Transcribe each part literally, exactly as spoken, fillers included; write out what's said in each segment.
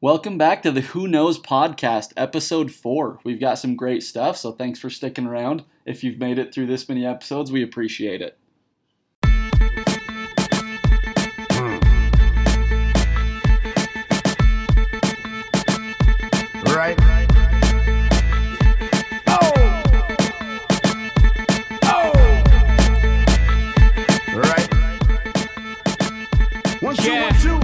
Welcome back to the Who Knows Podcast, episode four. We've got some great stuff, so thanks for sticking around. If you've made it through this many episodes, we appreciate it. Right. Oh. Oh. Right. One, two, one, two.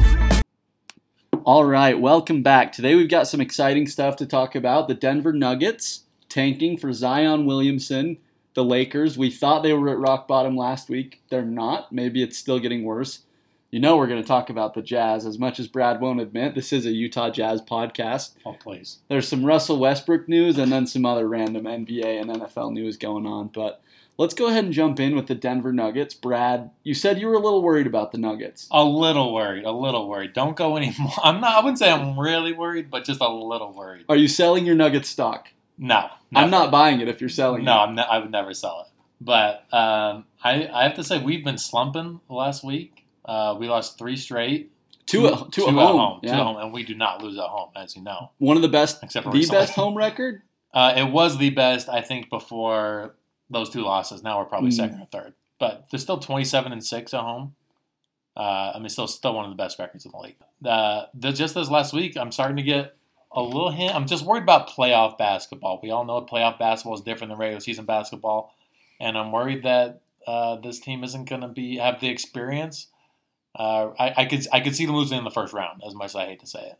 All right, welcome back. Today we've got some exciting stuff to talk about. The Denver Nuggets tanking for Zion Williamson, the Lakers. We thought they were at rock bottom last week. They're not. Maybe it's still getting worse. You know we're going to talk about the Jazz. As much as Brad won't admit, this is a Utah Jazz podcast. Oh, please. There's some Russell Westbrook news and then some other random N B A and N F L news going on. But let's go ahead and jump in with the Denver Nuggets. Brad, you said you were a little worried about the Nuggets. A little worried, a little worried. Don't go anymore. I'm not. I wouldn't say I'm really worried, but just a little worried. Are you selling your Nuggets stock? No, never. I'm not buying it. If you're selling, no, it. I'm not, I would never sell it. But um, I, I have to say we've been slumping the last week. Uh, we lost three straight. Two at, two, two at home, home. Yeah. Two at home, and we do not lose at home, as you know. One of the best, except for the recently. Best home record. Uh, it was the best, I think, before those two losses. Now we're probably second or third, but they're still twenty-seven and six at home. Uh, I mean, still, still one of the best records in the league. Uh, the, just this last week, I'm starting to get a little hint. I'm just worried about playoff basketball. We all know playoff basketball is different than regular season basketball, and I'm worried that uh, this team isn't going to be have the experience. Uh, I, I could, I could see them losing in the first round. As much as I hate to say it.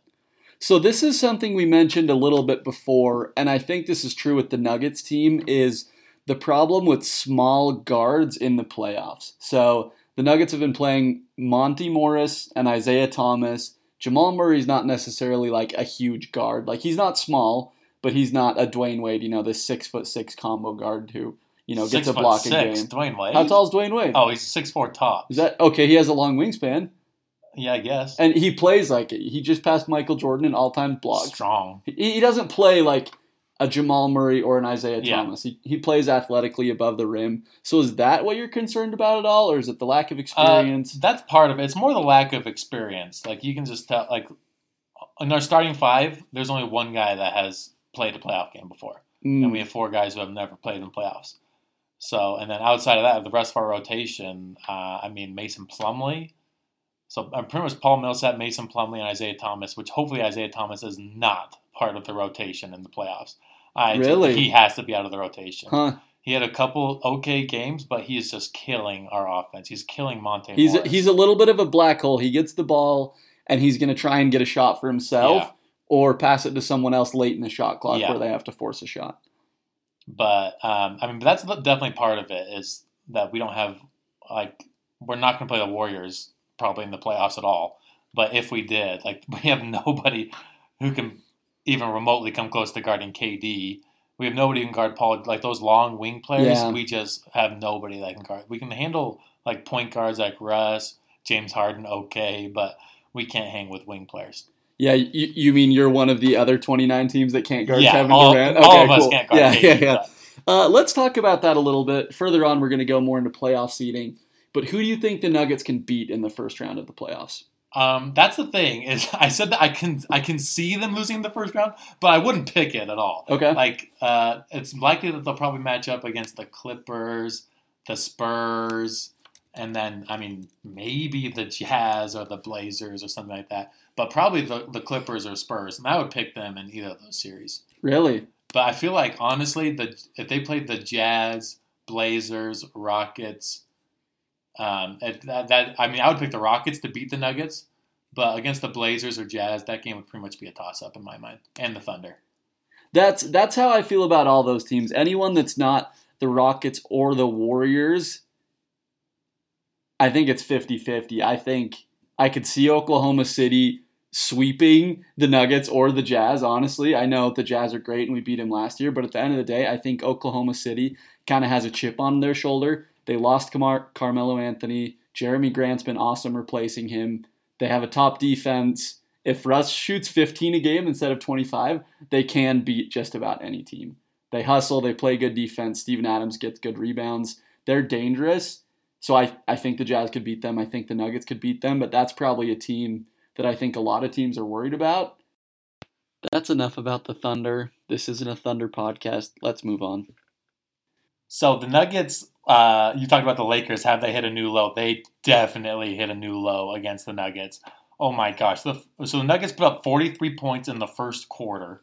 So this is something we mentioned a little bit before, and I think this is true with the Nuggets team is. The problem with small guards in the playoffs. So the Nuggets have been playing Monty Morris and Isaiah Thomas. Jamal Murray's not necessarily like a huge guard. Like he's not small, but he's not a Dwayne Wade, you know, this six foot six combo guard who, you know, gets six a block six, a game. Dwayne Wade. How tall is Dwayne Wade? Oh, he's six four tall. Is that okay, he has a long wingspan. Yeah, I guess. And he plays like it. He just passed Michael Jordan in all-time blocks. Strong. He, he doesn't play like a Jamal Murray or an Isaiah yeah. Thomas. He, he plays athletically above the rim. So is that what you're concerned about at all, or is it the lack of experience? Uh, that's part of it. It's more the lack of experience. Like, you can just tell, like, in our starting five, there's only one guy that has played a playoff game before. Mm. And we have four guys who have never played in playoffs. So, and then outside of that, the rest of our rotation, uh, I mean, Mason Plumlee. So, I'm pretty much Paul Millsap, Mason Plumlee, and Isaiah Thomas, which hopefully Isaiah Thomas is not part of the rotation in the playoffs. I really? He has to be out of the rotation. Huh. He had a couple okay games, but he is just killing our offense. He's killing Monte Morris. He's a, he's a little bit of a black hole. He gets the ball, and he's going to try and get a shot for himself yeah. or pass it to someone else late in the shot clock yeah. where they have to force a shot. But, um, I mean, that's definitely part of it is that we don't have, like, we're not going to play the Warriors probably in the playoffs at all. But if we did, like, we have nobody who can – even remotely come close to guarding K D. We have nobody who can guard Paul. Like, those long wing players, yeah. we just have nobody that can guard. We can handle, like, point guards like Russ, James Harden, okay, but we can't hang with wing players. Yeah, you, you mean you're one of the other twenty-nine teams that can't guard yeah, Kevin all, Durant? Okay, all of cool. us can't guard yeah, K D. Yeah, yeah. Uh, let's talk about that a little bit. Further on, we're going to go more into playoff seeding. But who do you think the Nuggets can beat in the first round of the playoffs? Um, that's the thing is I said that I can I can see them losing the first round, but I wouldn't pick it at all. Okay, like uh, it's likely that they'll probably match up against the Clippers, the Spurs, and then I mean maybe the Jazz or the Blazers or something like that. But probably the, the Clippers or Spurs, and I would pick them in either of those series. Really? But I feel like honestly, the if they played the Jazz, Blazers, Rockets. Um, that, that I mean, I would pick the Rockets to beat the Nuggets, but against the Blazers or Jazz, that game would pretty much be a toss-up in my mind, and the Thunder. That's that's how I feel about all those teams. Anyone that's not the Rockets or the Warriors, I think it's fifty-fifty. I think I could see Oklahoma City sweeping the Nuggets or the Jazz, honestly. I know the Jazz are great, and we beat them last year, but at the end of the day, I think Oklahoma City kind of has a chip on their shoulder. They lost Camar- Carmelo Anthony. Jeremy Grant's been awesome replacing him. They have a top defense. If Russ shoots fifteen a game instead of twenty-five, they can beat just about any team. They hustle. They play good defense. Steven Adams gets good rebounds. They're dangerous. So I, I think the Jazz could beat them. I think the Nuggets could beat them. But that's probably a team that I think a lot of teams are worried about. That's enough about the Thunder. This isn't a Thunder podcast. Let's move on. So the Nuggets, uh, you talked about the Lakers. Have they hit a new low? They definitely hit a new low against the Nuggets. Oh, my gosh. The, so the Nuggets put up forty-three points in the first quarter.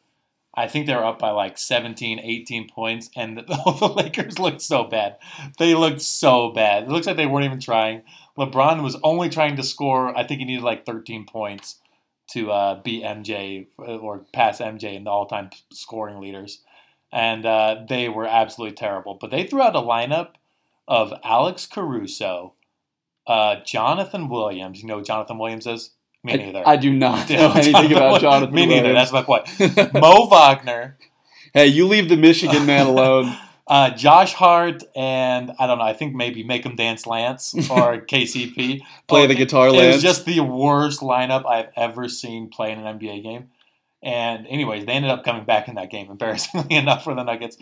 I think they're up by like seventeen, eighteen points, and the, oh, the Lakers looked so bad. They looked so bad. It looks like they weren't even trying. LeBron was only trying to score. I think he needed like thirteen points to uh, beat M J or pass M J in the all-time scoring leaders. And uh, they were absolutely terrible. But they threw out a lineup of Alex Caruso, uh, Jonathan Williams. You know who Jonathan Williams is? Me neither. I, I do not know anything Jonathan about Jonathan Me Williams. neither. That's my point. Mo Wagner. Hey, you leave the Michigan man alone. uh, Josh Hart and, I don't know, I think maybe Make 'em Dance Lance or K C P. Play oh, the guitar it, Lance. It was just the worst lineup I've ever seen play in an N B A game. And anyways, they ended up coming back in that game, embarrassingly enough for the Nuggets.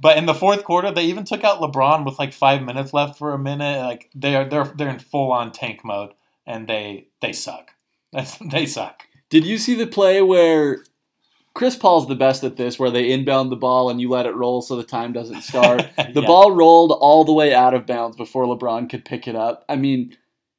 But in the fourth quarter, they even took out LeBron with like five minutes left for a minute. Like they're they're they're in full-on tank mode, and they they suck. That's, they suck. Did you see the play where Chris Paul's the best at this, where they inbound the ball and you let it roll so the time doesn't start? The yeah. ball rolled all the way out of bounds before LeBron could pick it up. I mean,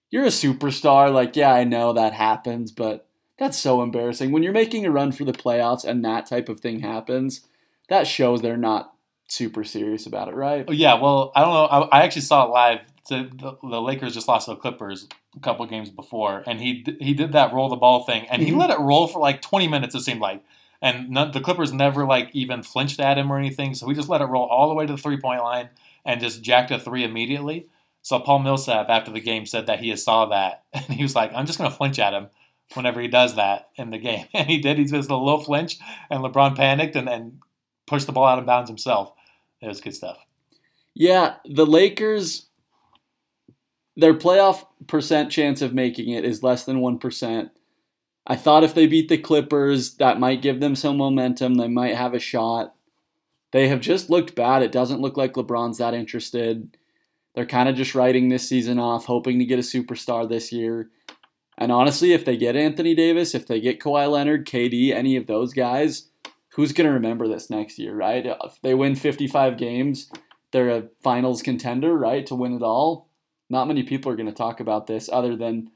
you're a superstar. Like, yeah, I know that happens, but that's so embarrassing. When you're making a run for the playoffs and that type of thing happens, that shows they're not super serious about it, right? Yeah, well, I don't know. I, I actually saw it live. So the, the Lakers just lost to the Clippers a couple games before, and he he did that roll the ball thing, and he mm-hmm. let it roll for like twenty minutes, it seemed like. And none, the Clippers never like even flinched at him or anything, so he just let it roll all the way to the three-point line and just jacked a three immediately. So Paul Millsap, after the game, said that he saw that, and he was like, I'm just going to flinch at him whenever he does that in the game. And he did. He did a low flinch, and LeBron panicked and, and pushed the ball out of bounds himself. It was good stuff. Yeah, the Lakers... Their playoff percent chance of making it is less than one percent. I thought if they beat the Clippers, that might give them some momentum. They might have a shot. They have just looked bad. It doesn't look like LeBron's that interested. They're kind of just writing this season off, hoping to get a superstar this year. And honestly, if they get Anthony Davis, if they get Kawhi Leonard, K D, any of those guys, who's going to remember this next year, right? If they win fifty-five games, they're a finals contender, right, to win it all. Not many people are going to talk about this other than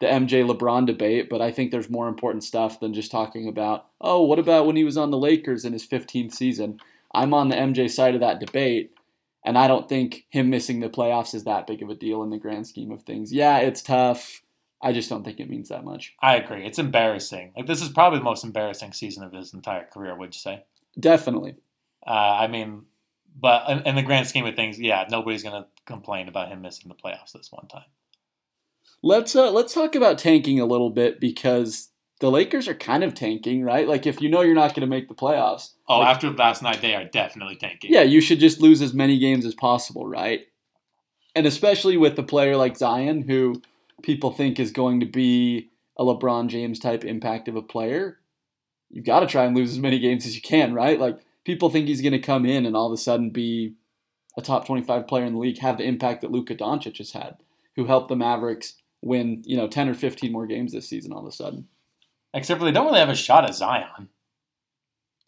the M J-LeBron debate, but I think there's more important stuff than just talking about, oh, what about when he was on the Lakers in his fifteenth season? I'm on the M J side of that debate, and I don't think him missing the playoffs is that big of a deal in the grand scheme of things. Yeah, it's tough. I just don't think it means that much. I agree. It's embarrassing. Like, this is probably the most embarrassing season of his entire career, would you say? Definitely. Uh, I mean... But in the grand scheme of things, yeah, nobody's going to complain about him missing the playoffs this one time. Let's uh, let's talk about tanking a little bit, because the Lakers are kind of tanking, right? Like, if you know you're not going to make the playoffs. Oh, like, after last night, they are definitely tanking. Yeah, you should just lose as many games as possible, right? And especially with a player like Zion, who people think is going to be a LeBron James-type impact of a player, you've got to try and lose as many games as you can, right? Like, people think he's going to come in and all of a sudden be a top twenty-five player in the league, have the impact that Luka Doncic has had, who helped the Mavericks win, you know, ten or fifteen more games this season all of a sudden. Except for they don't really have a shot at Zion.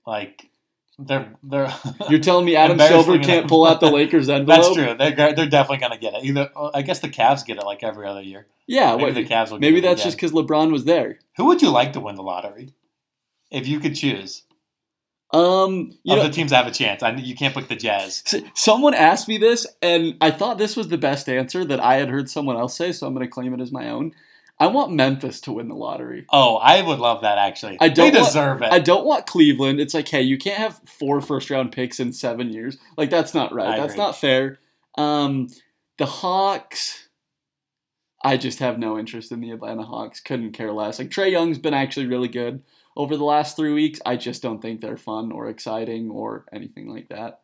Like, they're... they're You're telling me Adam Silver can't pull out the Lakers envelope? That's true. They're, they're definitely going to get it. Either I guess the Cavs get it like every other year. Yeah. Maybe, what, the Cavs will maybe get it that's again. Just because LeBron was there. Who would you like to win the lottery if you could choose? Um, you know, the teams have a chance. I you can't pick the Jazz. Someone asked me this, and I thought this was the best answer that I had heard someone else say, so I'm going to claim it as my own. I want Memphis to win the lottery. Oh, I would love that, actually. I don't they deserve want, it. I don't want Cleveland. It's like, hey, you can't have four first-round picks in seven years. Like, that's not right. I that's agree. Not fair. Um, the Hawks, I just have no interest in the Atlanta Hawks. Couldn't care less. Like, Trae Young's been actually really good over the last three weeks. I just don't think they're fun or exciting or anything like that.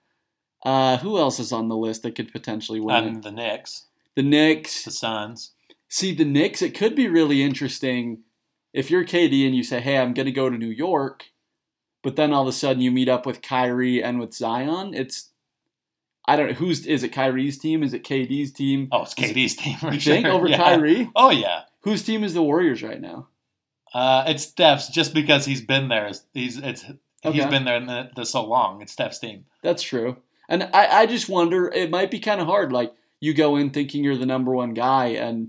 Uh, who else is on the list that could potentially win? Um, the Knicks. The Knicks. The Suns. See, the Knicks, it could be really interesting if you're K D and you say, hey, I'm going to go to New York, but then all of a sudden you meet up with Kyrie and with Zion. It's, I don't know, who's, is it Kyrie's team? Is it K D's team? Oh, it's K D's team for you sure. Think over yeah. Kyrie? Oh, yeah. Whose team is the Warriors right now? Uh, it's Steph's, just because he's been there. He's it's okay. he's been there in the, the so long. It's Steph's team. That's true. And I, I just wonder, it might be kind of hard. Like, you go in thinking you're the number one guy, and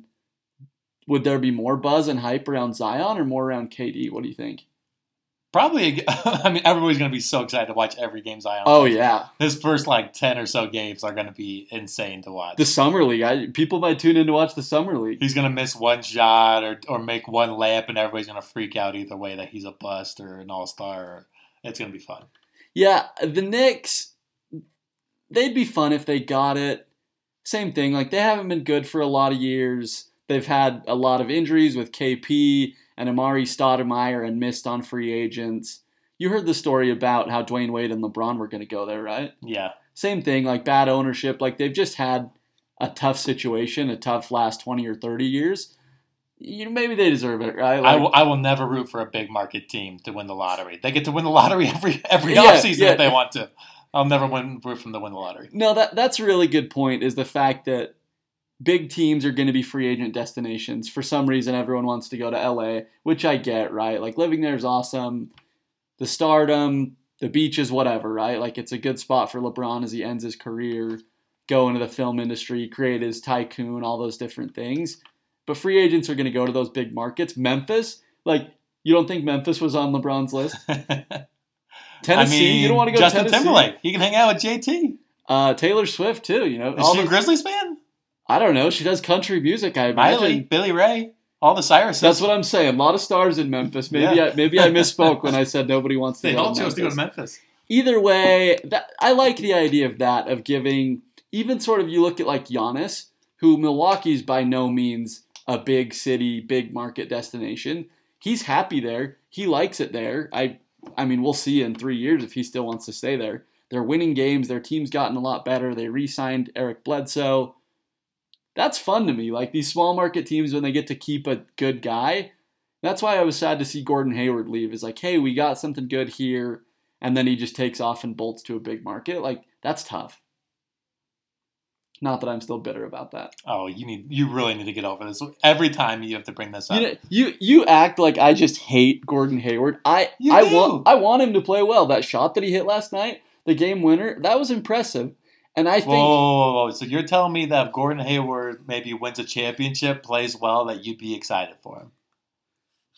would there be more buzz and hype around Zion or more around K D? What do you think? Probably. I mean, everybody's going to be so excited to watch every game Zion plays. Oh, yeah. His first, like, ten or so games are going to be insane to watch. The Summer League. I, people might tune in to watch the Summer League. He's going to miss one shot or, or make one layup, and everybody's going to freak out either way that he's a bust or an all-star. It's going to be fun. Yeah, the Knicks, they'd be fun if they got it. Same thing. Like, they haven't been good for a lot of years. They've had a lot of injuries with K P and Amari Stoudemire and missed on free agents. You heard the story about how Dwayne Wade and LeBron were going to go there, right? Yeah. Same thing, like bad ownership. Like, they've just had a tough situation, a tough last twenty or thirty years. You know, maybe they deserve it, right? Like, I, will, I will never root for a big market team to win the lottery. They get to win the lottery every every yeah, offseason yeah. if they want to. I'll never win, root for them to win the lottery. No, that that's a really good point, is the fact that big teams are going to be free agent destinations. For some reason, everyone wants to go to L A, which I get, right? Like, living there is awesome. The stardom, the beaches, whatever, right? Like, it's a good spot for LeBron as he ends his career, go into the film industry, create his tycoon, all those different things. But free agents are going to go to those big markets. Memphis, like, you don't think Memphis was on LeBron's list? Tennessee, I mean, you don't want to go Justin to Tennessee. Justin Timberlake, he can hang out with J T. Uh, Taylor Swift, too, you know. Is all she those- a Grizzlies fan? I don't know. She does country music, I imagine. Miley, Billy Ray, all the Cyruses. That's what I'm saying. A lot of stars in Memphis. Maybe yeah. I, maybe I misspoke when I said nobody wants to they go to Memphis. They all chose to go to Memphis. Either way, that, I like the idea of that, of giving even sort of, you look at like Giannis, who Milwaukee's by no means a big city, big market destination. He's happy there. He likes it there. I, I mean, we'll see in three years if he still wants to stay there. They're winning games. Their team's gotten a lot better. They re-signed Eric Bledsoe. That's fun to me. Like, these small market teams, when they get to keep a good guy, that's why I was sad to see Gordon Hayward leave. Is like, hey, we got something good here, and then he just takes off and bolts to a big market. Like, that's tough. Not that I'm still bitter about that. Oh, you need you really need to get over this. Every time you have to bring this up. You know, you, you act like I just hate Gordon Hayward. I you I do. want I want him to play well. That shot that he hit last night, the game winner, that was impressive. And I think whoa, whoa, whoa, whoa. So you're telling me that if Gordon Hayward maybe wins a championship, plays well, that you'd be excited for him?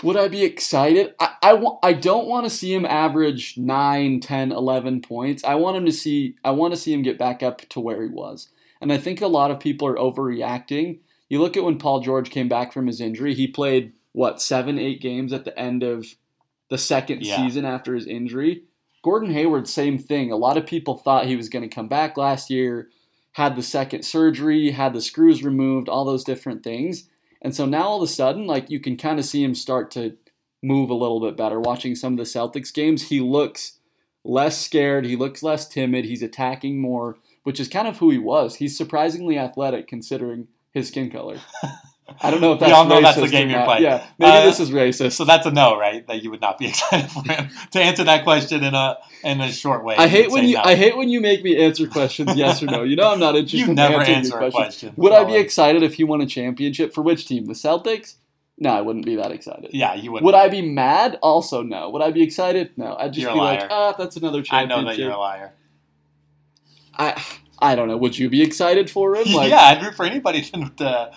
Would I be excited? I, I, wa- I don't want to see him average nine, ten, eleven points. I want him to see I want to see him get back up to where he was. And I think a lot of people are overreacting. You look at when Paul George came back from his injury, he played what, seven, eight games at the end of the second yeah. season after his injury. Gordon Hayward, same thing. A lot of people thought he was going to come back last year, had the second surgery, had the screws removed, all those different things. And so now all of a sudden, like, you can kind of see him start to move a little bit better. Watching some of the Celtics games, he looks less scared. He looks less timid. He's attacking more, which is kind of who he was. He's surprisingly athletic considering his skin color. I don't know if that's we all know racist that's the game you're playing. Yeah, maybe uh, this is racist. So that's a no, right? That you would not be excited for him to answer that question in a in a short way. I hate when you no. I hate when you make me answer questions yes or no. You know I'm not interested. You never in answering answer your a question. Would I be excited if he won a championship for which team? The Celtics? No, I wouldn't be that excited. Yeah, you wouldn't. Would I be mad? Also, no. Would I be excited? No. I'd just you're be like, ah, oh, that's another championship. I know that you're a liar. I I don't know. Would you be excited for him? Like, yeah, I'd root for anybody to. to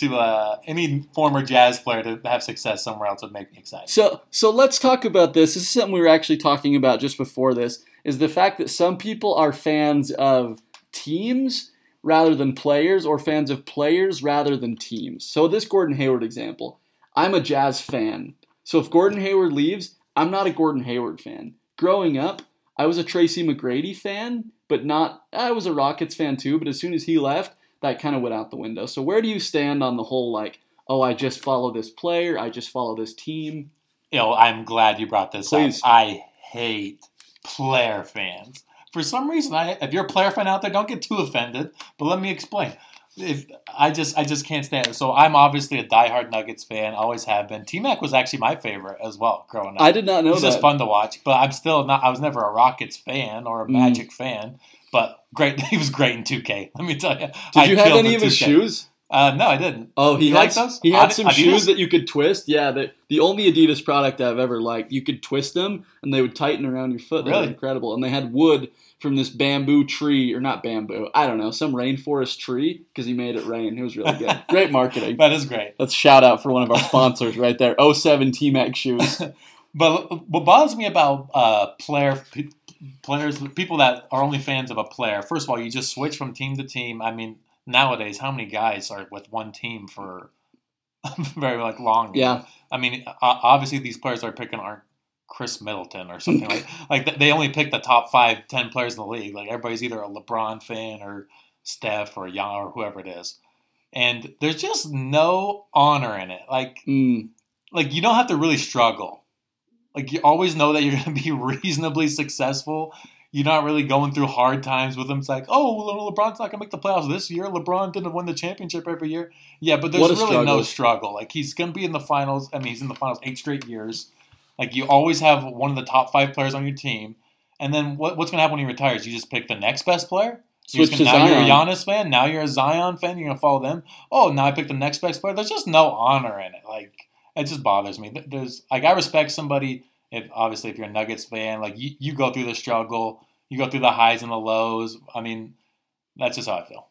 to uh, any former Jazz player to have success somewhere else would make me excited. So so let's talk about this. This is something we were actually talking about just before this, is the fact that some people are fans of teams rather than players, or fans of players rather than teams. So this Gordon Hayward example, I'm a Jazz fan. So if Gordon Hayward leaves, I'm not a Gordon Hayward fan. Growing up, I was a Tracy McGrady fan, but not, I was a Rockets fan too, but as soon as he left, that kind of went out the window. So where do you stand on the whole, like, oh, I just follow this player, I just follow this team? You know, I'm glad you brought this Please. up. I hate player fans. For some reason, I, if you're a player fan out there, don't get too offended, but let me explain. If I just I just can't stand it. So I'm obviously a diehard Nuggets fan, always have been. T-Mac was actually my favorite as well growing up. I did not know that. It was that. just fun to watch, but I'm still not, I was never a Rockets fan or a Magic mm. fan. But great, he was great in two K. Let me tell you. Did I you have any of his shoes? Uh, no, I didn't. Oh, he you had like those? He had Ad- some Adidas? shoes that you could twist. Yeah, the the only Adidas product I've ever liked. You could twist them, and they would tighten around your foot. They really? were incredible. And they had wood from this bamboo tree, or not bamboo, I don't know, some rainforest tree, because he made it rain. It was really good. Great marketing. That is great. Let's shout out for one of our sponsors right there, oh seven T-Mac shoes. But what bothers me about uh, player players, people that are only fans of a player, first of all, you just switch from team to team. I mean, nowadays, how many guys are with one team for very like long? Yeah. I mean, obviously these players are picking aren't Khris Middleton or something like like they only pick the top five, ten players in the league. Like everybody's either a LeBron fan or Steph or Giannis or whoever it is, and there's just no honor in it. Like, mm. like you don't have to really struggle. Like you always know that you're going to be reasonably successful. You're not really going through hard times with them. It's like, oh, LeBron's not going to make the playoffs this year. LeBron didn't win the championship every year. Yeah, but there's really struggle. no struggle. Like he's going to be in the finals. I mean, he's in the finals eight straight years. Like, you always have one of the top five players on your team. And then what, what's going to happen when he retires? You just pick the next best player? Switch to Zion. Now you're a Giannis fan. Now you're a Zion fan. You're going to follow them. Oh, now I pick the next best player. There's just no honor in it. Like, it just bothers me. There's like I respect somebody, if obviously, if you're a Nuggets fan. Like, you, you go through the struggle. You go through the highs and the lows. I mean, that's just how I feel.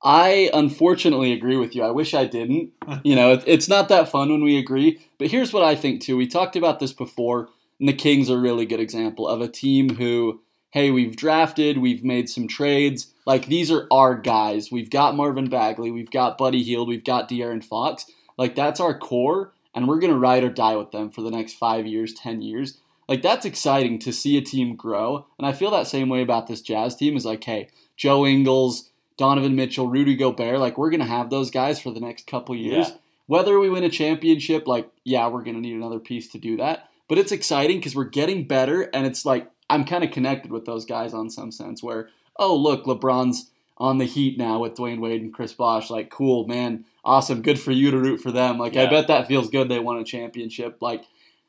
I unfortunately agree with you. I wish I didn't. You know, it, it's not that fun when we agree. But here's what I think, too. We talked about this before, and the Kings are a really good example of a team who, hey, we've drafted, we've made some trades. Like, these are our guys. We've got Marvin Bagley. We've got Buddy Hield. We've got De'Aaron Fox. Like, that's our core, and we're going to ride or die with them for the next five years, ten years. Like, that's exciting to see a team grow. And I feel that same way about this Jazz team is like, hey, Joe Ingles, Donovan Mitchell, Rudy Gobert, like we're going to have those guys for the next couple years. Yeah. Whether we win a championship, like, yeah, we're going to need another piece to do that. But it's exciting because we're getting better, and it's like I'm kind of connected with those guys on some sense where, oh, look, LeBron's on the Heat now with Dwayne Wade and Chris Bosh. Like, cool, man, awesome, good for you to root for them. Like, yeah. I bet that feels good they won a championship. Like,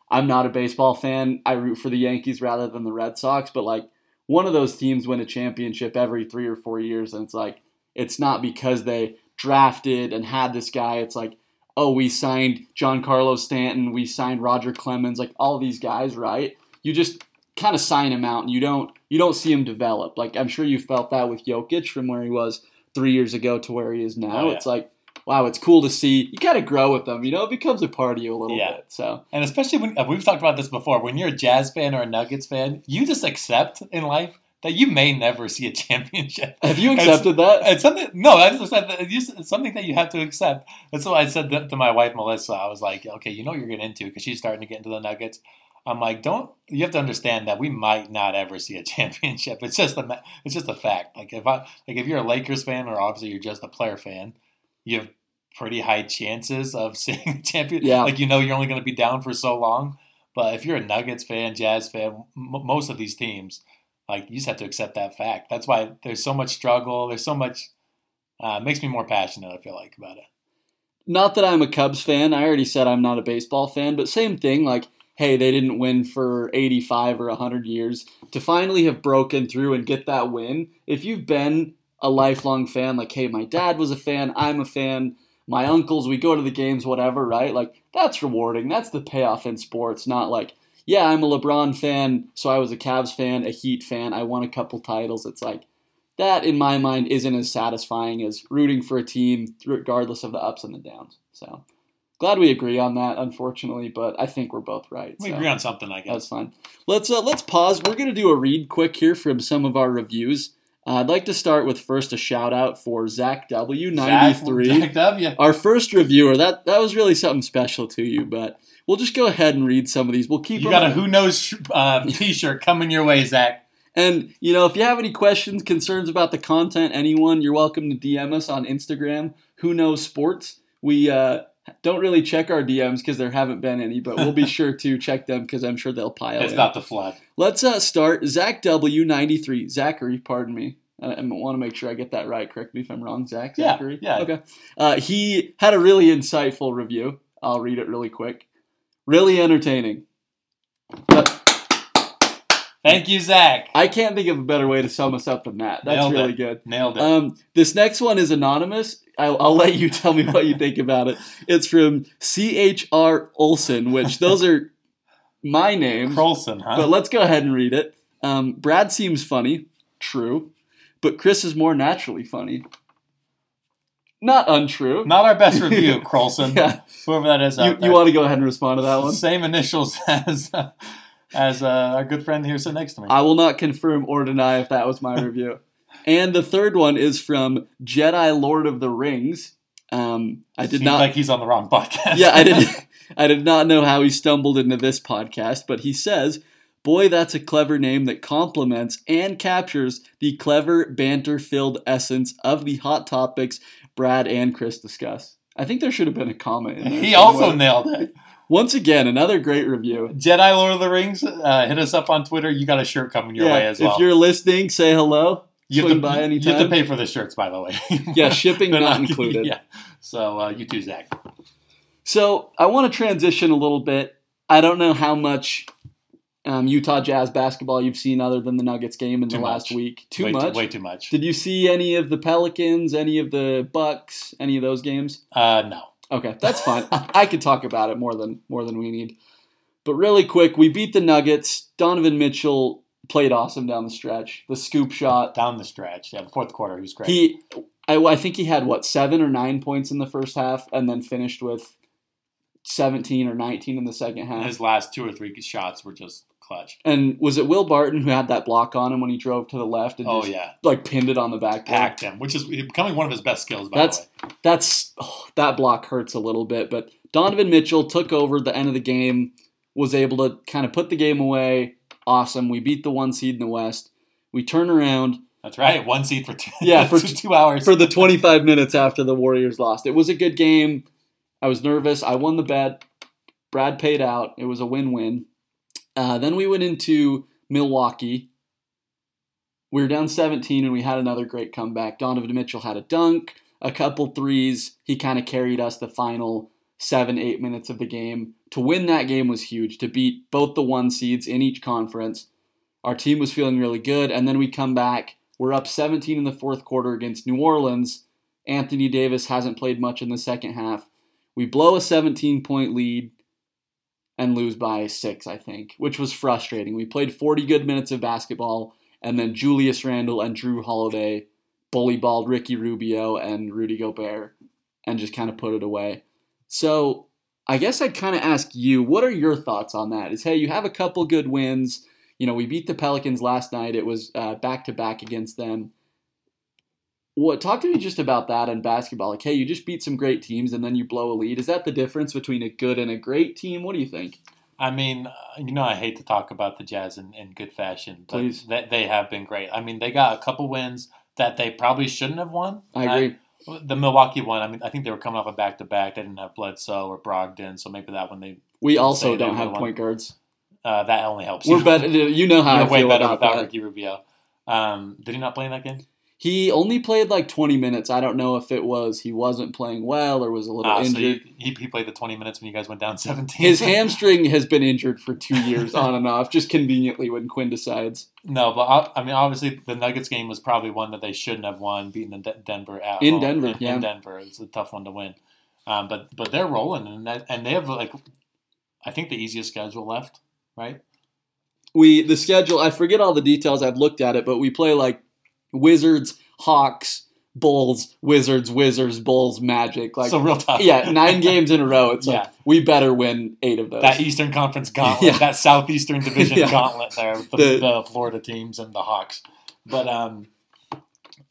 I'm not a baseball fan. I root for the Yankees rather than the Red Sox, but like, one of those teams win a championship every three or four years, and it's like it's not because they drafted and had this guy. It's like, oh, we signed Giancarlo Stanton, we signed Roger Clemens, like all these guys, right? You just kind of sign them out, and you don't you don't see them develop. Like I'm sure you felt that with Jokic from where he was three years ago to where he is now. Oh, yeah. It's like, wow, it's cool to see. You kind of grow with them, you know. It becomes a part of you a little yeah. bit. So, and especially when we've talked about this before, when you're a Jazz fan or a Nuggets fan, you just accept in life that you may never see a championship. Have you accepted it's, that? It's something. No, I just said it's something that you have to accept. That's why I said that to my wife Melissa. I was like, okay, you know what you're getting into because she's starting to get into the Nuggets. I'm like, don't you have to understand that we might not ever see a championship? It's just a it's just a fact. Like if I like if you're a Lakers fan or obviously you're just a player fan. You have pretty high chances of seeing a champion. Yeah. Like, you know, you're only going to be down for so long. But if you're a Nuggets fan, Jazz fan, m- most of these teams, like, you just have to accept that fact. That's why there's so much struggle. There's so much uh, – makes me more passionate, I feel like, about it. Not that I'm a Cubs fan. I already said I'm not a baseball fan. But same thing, like, hey, they didn't win for eighty-five or one hundred years. To finally have broken through and get that win, if you've been – a lifelong fan, like, hey, my dad was a fan, I'm a fan, my uncles, we go to the games, whatever, right? Like, that's rewarding. That's the payoff in sports, not like, yeah, I'm a LeBron fan, so I was a Cavs fan, a Heat fan, I won a couple titles. It's like, that, in my mind, isn't as satisfying as rooting for a team, regardless of the ups and the downs. So, glad we agree on that, unfortunately, but I think we're both right. We so. agree on something, I guess. That's fine. Let's, uh, let's pause. We're going to do a read quick here from some of our reviews. Uh, I'd like to start with first a shout-out for Zach W, ninety-three. Zach, Zach W. Our first reviewer. That that was really something special to you, but we'll just go ahead and read some of these. We'll keep You got a Who Knows uh, t-shirt coming your way, Zach. And, you know, if you have any questions, concerns about the content, anyone, you're welcome to D M us on Instagram, Who Knows Sports. We uh, don't really check our D Ms because there haven't been any, but we'll be sure to check them because I'm sure they'll pile it's in. It's about to flood. Let's uh, start. Zach W, ninety-three. Zachary, pardon me. I, I want to make sure I get that right. Correct me if I'm wrong, Zach. Yeah, Zachary? Yeah. Okay. Uh, he had a really insightful review. I'll read it really quick. Really entertaining. But- Thank you, Zach. I can't think of a better way to sum us up than that. That's Nailed really it. good. Nailed it. Um, this next one is anonymous. I'll, I'll let you tell me what you think about it. It's from C H R Olson, which those are my name. Crolson, huh? But let's go ahead and read it. Um, Brad seems funny. True. But Chris is more naturally funny. Not untrue. Not our best review, Crolson. Yeah. Whoever that is out you, there. You want to go ahead and respond to that one? Same initials as uh, as uh, our good friend here sitting next to me. I will not confirm or deny if that was my review. And the third one is from Jedi Lord of the Rings. Um, I did Seems not like he's on the wrong podcast. Yeah, I did. I did not know how he stumbled into this podcast, but he says, "Boy, that's a clever name that complements and captures the clever, banter-filled essence of the hot topics Brad and Chris discuss." I think there should have been a comment in there. He somewhere. also nailed it. Once again, another great review. Jedi Lord of the Rings, uh, hit us up on Twitter. You got a shirt coming your yeah, way as well. If you're listening, say hello. You Swing have to, by anytime. You have to pay for the shirts, by the way. Yeah, shipping not, not included. Yeah. So uh, you too, Zach. So I want to transition a little bit. I don't know how much um, Utah Jazz basketball you've seen other than the Nuggets game in too the much. last week. Too way much. Too, way too much. Did you see any of the Pelicans, any of the Bucks, any of those games? Uh, no. Okay, that's fine. I could talk about it more than more than we need. But really quick, we beat the Nuggets. Donovan Mitchell played awesome down the stretch. The scoop shot. Down the stretch. Yeah, the fourth quarter, he was great. He, I, I think he had, what, seven or nine points in the first half and then finished with seventeen or nineteen in the second half. And his last two or three shots were just clutch. And was it Will Barton who had that block on him when he drove to the left and oh, just yeah. like pinned it on the backboard? Packed him, which is becoming one of his best skills, by that's, the way. That's oh, that block hurts a little bit, but Donovan Mitchell took over at the end of the game, was able to kind of put the game away. Awesome. We beat the one seed in the West. We turn around. That's right. One seed for two, yeah, for two hours. For the twenty-five minutes after the Warriors lost. It was a good game. I was nervous. I won the bet. Brad paid out. It was a win-win. Uh, then we went into Milwaukee. We were down seventeen, and we had another great comeback. Donovan Mitchell had a dunk, a couple threes. He kind of carried us the final seven, eight minutes of the game. To win that game was huge, to beat both the one seeds in each conference. Our team was feeling really good, and then we come back. We're up seventeen in the fourth quarter against New Orleans. Anthony Davis hasn't played much in the second half. We blow a seventeen-point lead and lose by six, I think, which was frustrating. We played forty good minutes of basketball, and then Julius Randle and Drew Holiday bully-balled Ricky Rubio and Rudy Gobert and just kind of put it away. So I guess I'd kind of ask you, what are your thoughts on that? Is, hey, you have a couple good wins. You know, we beat the Pelicans last night. It was uh, back-to-back against them. What, talk to me just about that in basketball. Like, hey, you just beat some great teams and then you blow a lead. Is that the difference between a good and a great team? What do you think? I mean, uh, you know, I hate to talk about the Jazz in, in good fashion, but Please. They, they have been great. I mean, they got a couple wins that they probably shouldn't have won. I agree. I, the Milwaukee one, I mean, I think they were coming off a back-to-back. They didn't have Bledsoe or Brogdon, so maybe that one they – We also don't have point guards. Uh, that only helps. We're you. Better, you know how You're I way feel better about without that. Ricky Rubio. Um, did he not play in that game? He only played like twenty minutes. I don't know if it was he wasn't playing well or was a little ah, injured. So he, he played the twenty minutes when you guys went down seventeen. His hamstring has been injured for two years on and off, just conveniently when Quinn decides. No, but I, I mean, obviously the Nuggets game was probably one that they shouldn't have won, beating the De- Denver at In home. Denver, in, yeah. In Denver. It's a tough one to win. Um, but but they're rolling, and that, and they have, like, I think the easiest schedule left, right? We The schedule, I forget all the details. I've looked at it, but we play like Wizards, Hawks, Bulls, Wizards, Wizards, Bulls, Magic. Like, so real tough. Yeah, nine games in a row. It's yeah. like, we better win eight of those. That Eastern Conference gauntlet, yeah. that Southeastern Division yeah. gauntlet there with the, the, the Florida teams and the Hawks. But um,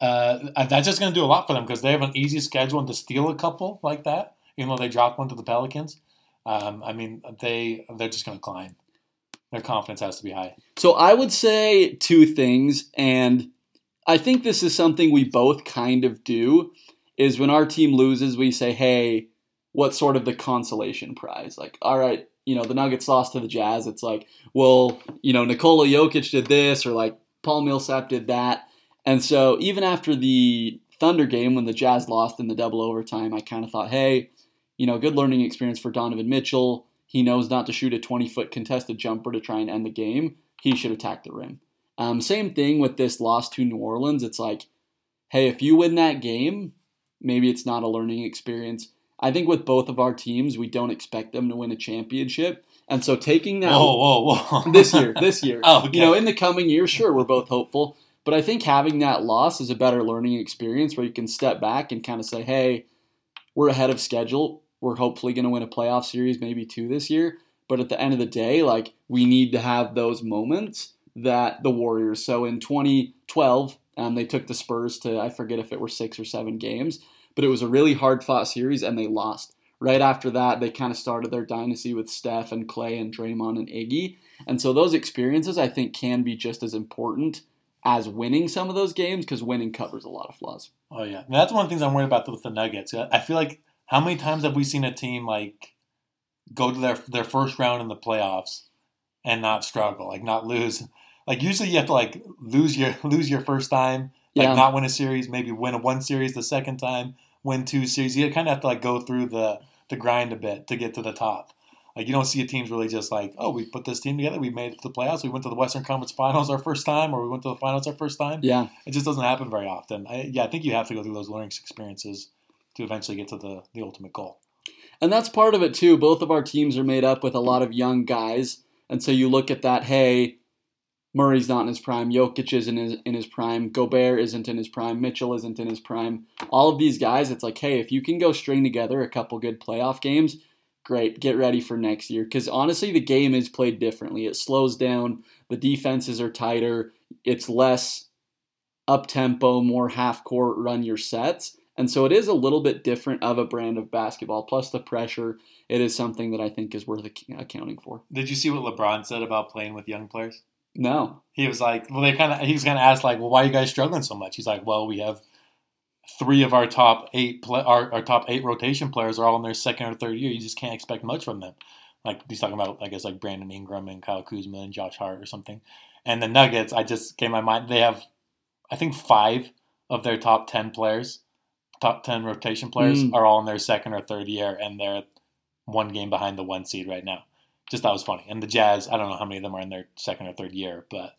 uh, that's just going to do a lot for them because they have an easy schedule and to steal a couple like that, even though they dropped one to the Pelicans. Um, I mean, they, they're just going to climb. Their confidence has to be high. So I would say two things, and I think this is something we both kind of do, is when our team loses, we say, hey, what's sort of the consolation prize? Like, all right, you know, the Nuggets lost to the Jazz. It's like, well, you know, Nikola Jokic did this, or like Paul Millsap did that. And so even after the Thunder game, when the Jazz lost in the double overtime, I kind of thought, hey, you know, good learning experience for Donovan Mitchell. He knows not to shoot a twenty-foot contested jumper to try and end the game. He should attack the rim. Um, same thing with this loss to New Orleans. It's like, hey, if you win that game, maybe it's not a learning experience. I think with both of our teams, we don't expect them to win a championship. And so taking that... Whoa, whoa, whoa. This year, this year. Oh, okay. You know, in the coming year, sure, we're both hopeful. But I think having that loss is a better learning experience where you can step back and kind of say, hey, we're ahead of schedule. We're hopefully going to win a playoff series, maybe two this year. But at the end of the day, like, we need to have those moments that the Warriors... So in twenty twelve, um, they took the Spurs to, I forget if it were six or seven games, but it was a really hard-fought series, and they lost. Right after that, they kind of started their dynasty with Steph and Klay and Draymond and Iggy. And so those experiences, I think, can be just as important as winning some of those games, because winning covers a lot of flaws. Oh, yeah. And that's one of the things I'm worried about with the Nuggets. I feel like how many times have we seen a team, like, go to their their first round in the playoffs and not struggle, like, not lose? Like, usually you have to, like, lose your lose your first time, like, yeah. not win a series, maybe win one series the second time, win two series. You kind of have to, like, go through the – to grind a bit to get to the top. Like, you don't see teams really just like, oh, we put this team together, we made it to the playoffs, we went to the Western Conference Finals our first time, or we went to the finals our first time. Yeah. It just doesn't happen very often. I, yeah, I think you have to go through those learning experiences to eventually get to the, the ultimate goal. And that's part of it, too. Both of our teams are made up with a lot of young guys. And so you look at that, hey, Murray's not in his prime, Jokic isn't in his, in his prime, Gobert isn't in his prime, Mitchell isn't in his prime. All of these guys, it's like, hey, if you can go string together a couple good playoff games, great, get ready for next year. Because honestly, the game is played differently. It slows down, the defenses are tighter, it's less up-tempo, more half-court, run your sets. And so it is a little bit different of a brand of basketball, plus the pressure. It is something that I think is worth accounting for. Did you see what LeBron said about playing with young players? No. He was like, well, they kind of, he was kind of asked, like, well, why are you guys struggling so much? He's like, well, we have three of our top eight, play, our, our top eight rotation players are all in their second or third year. You just can't expect much from them. Like, he's talking about, I guess, like Brandon Ingram and Kyle Kuzma and Josh Hart or something. And the Nuggets, I just came to my mind, they have, I think, five of their top ten players, top ten rotation players mm. are all in their second or third year, and they're one game behind the one seed right now. Just thought it was funny. And the Jazz, I don't know how many of them are in their second or third year, but.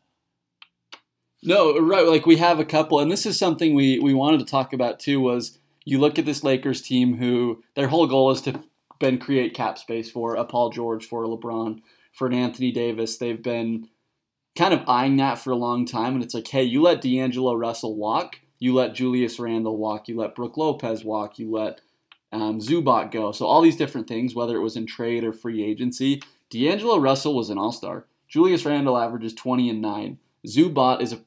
No, right. Like, we have a couple. And this is something we, we wanted to talk about, too, was you look at this Lakers team who their whole goal is to been create cap space for a Paul George, for a LeBron, for an Anthony Davis. They've been kind of eyeing that for a long time. And it's like, hey, you let D'Angelo Russell walk. You let Julius Randle walk. You let Brook Lopez walk. You let um, Zubac go. So all these different things, whether it was in trade or free agency, D'Angelo Russell was an all-star. Julius Randle averages twenty and nine. Zubac is a